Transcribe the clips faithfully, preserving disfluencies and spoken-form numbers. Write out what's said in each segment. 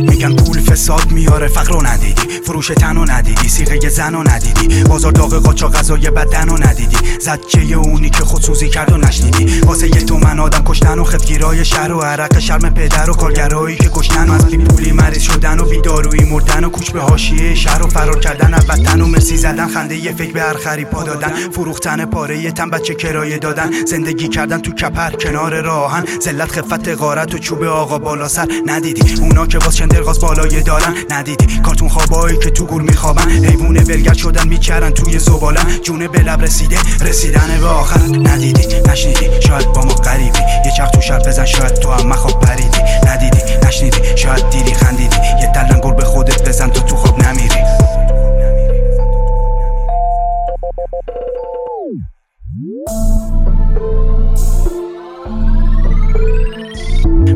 میگن پول فساد میاره، فقرو ندیدی، فروش تنو ندیدی، سیغه زنو ندیدی، بازار داغ قاچاق غذای بدنو ندیدی، زجه اونی که خودسوزی کرد و نشنیدی، واسه یه تومن آدم کشتن و خفتگیرای شهر و عرق شرم پدر و کارگرایی که کشتن و از بی پولی مریض شدن و بیدارویی مردن و کوچ به حاشیه شهر و فرار کردن از وطن و مرسی زدن، خنده یه فکر به هر خریپا دادن، فروختن پاره یه تن، بچه کرایه دادن، زندگی کردن تو کپر کنار راهن، ذلت خفت غارت و چوب آقا بالا سر ندیدی، اونا که واسه درغاز بالای دارن ندیدی، کارتون خوابایی که تو گور میخوابن، حیوونه بلگرد شدن میچرن توی زبالن، جونه به لب رسیده رسیدن به آخر ندیدی نشنیدی، شاید با ما غریبی، یه چرخ تو شرط بزن شاید تو هم خواب پریدی، ندیدی نشنیدی، شاید دیدی خندیدی، یه تلنگر به خودت بزن تو تو خواب نمیری.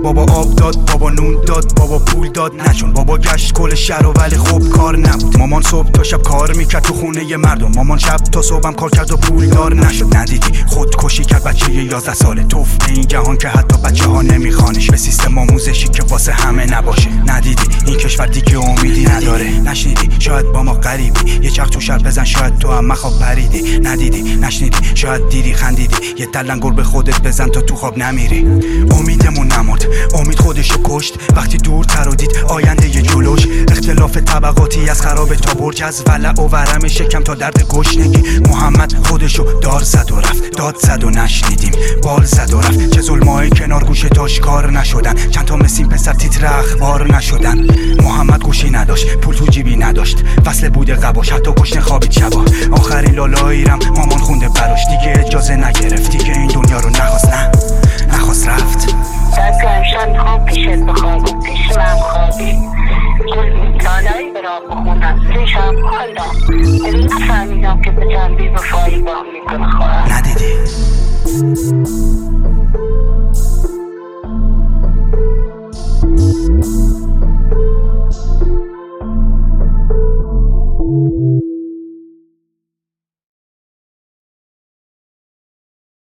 بابا آب داد، بابا نون داد، بابا پول داد، نشون بابا گشت کل شهر و ولی خوب کار نبود، مامان صبح تا شب کار میکرد تو خونه ی مردم، مامان شب تا صبحم کار کرد و پول دار نشد، ندیدی خودکشی کرد بچه یازده ساله، توف این جهان که حتی بچه ها نمیخوانش، به سیستم آموزشی که واسه همه نباشه، ندیدی این کشور دیگه امیدی نداره، نشنیدی شاید با ما غریبی، یه چرخ تو شهر بزن شاید تو هم خواب پریدی، ندیدی نشنیدی، شاید دیدی خندیدی، یه تلنگر به خودت بزن تا تو خواب نمیری. امیدمون نمرد، امید خودشو کشت وقتی دورتر رو دید آینده ی جلوش، اختلاف طبقاتی از خراب تا برج، از ولع و ورم شکم تا درد گشنگی، محمد خودشو دار زد و رفت، داد زد و نشنیدیم، بال زد و رفت، چه ظلمای کنار گوشه تاش کار نشدن، چند تا مسیم پسر تیتر اخبار نشدن، محمد گوشی نداشت، پول تو جیبی نداشت، وصل بوده قباش، حتی گشنه خوابید شبا، آخرین لالاییرم مامان خونده براش، دیگه اجازه نگرفت، دیگه این دنیا رو نخواست، نه نخواست رفت. بس امشب خوب پیشت بخوابی، پیش من خوابی، لالایی برام بخونم، پیشم خوندم، این نفهمیدم که به جنبی وفایی با هم میکنه خواهم ندیدی.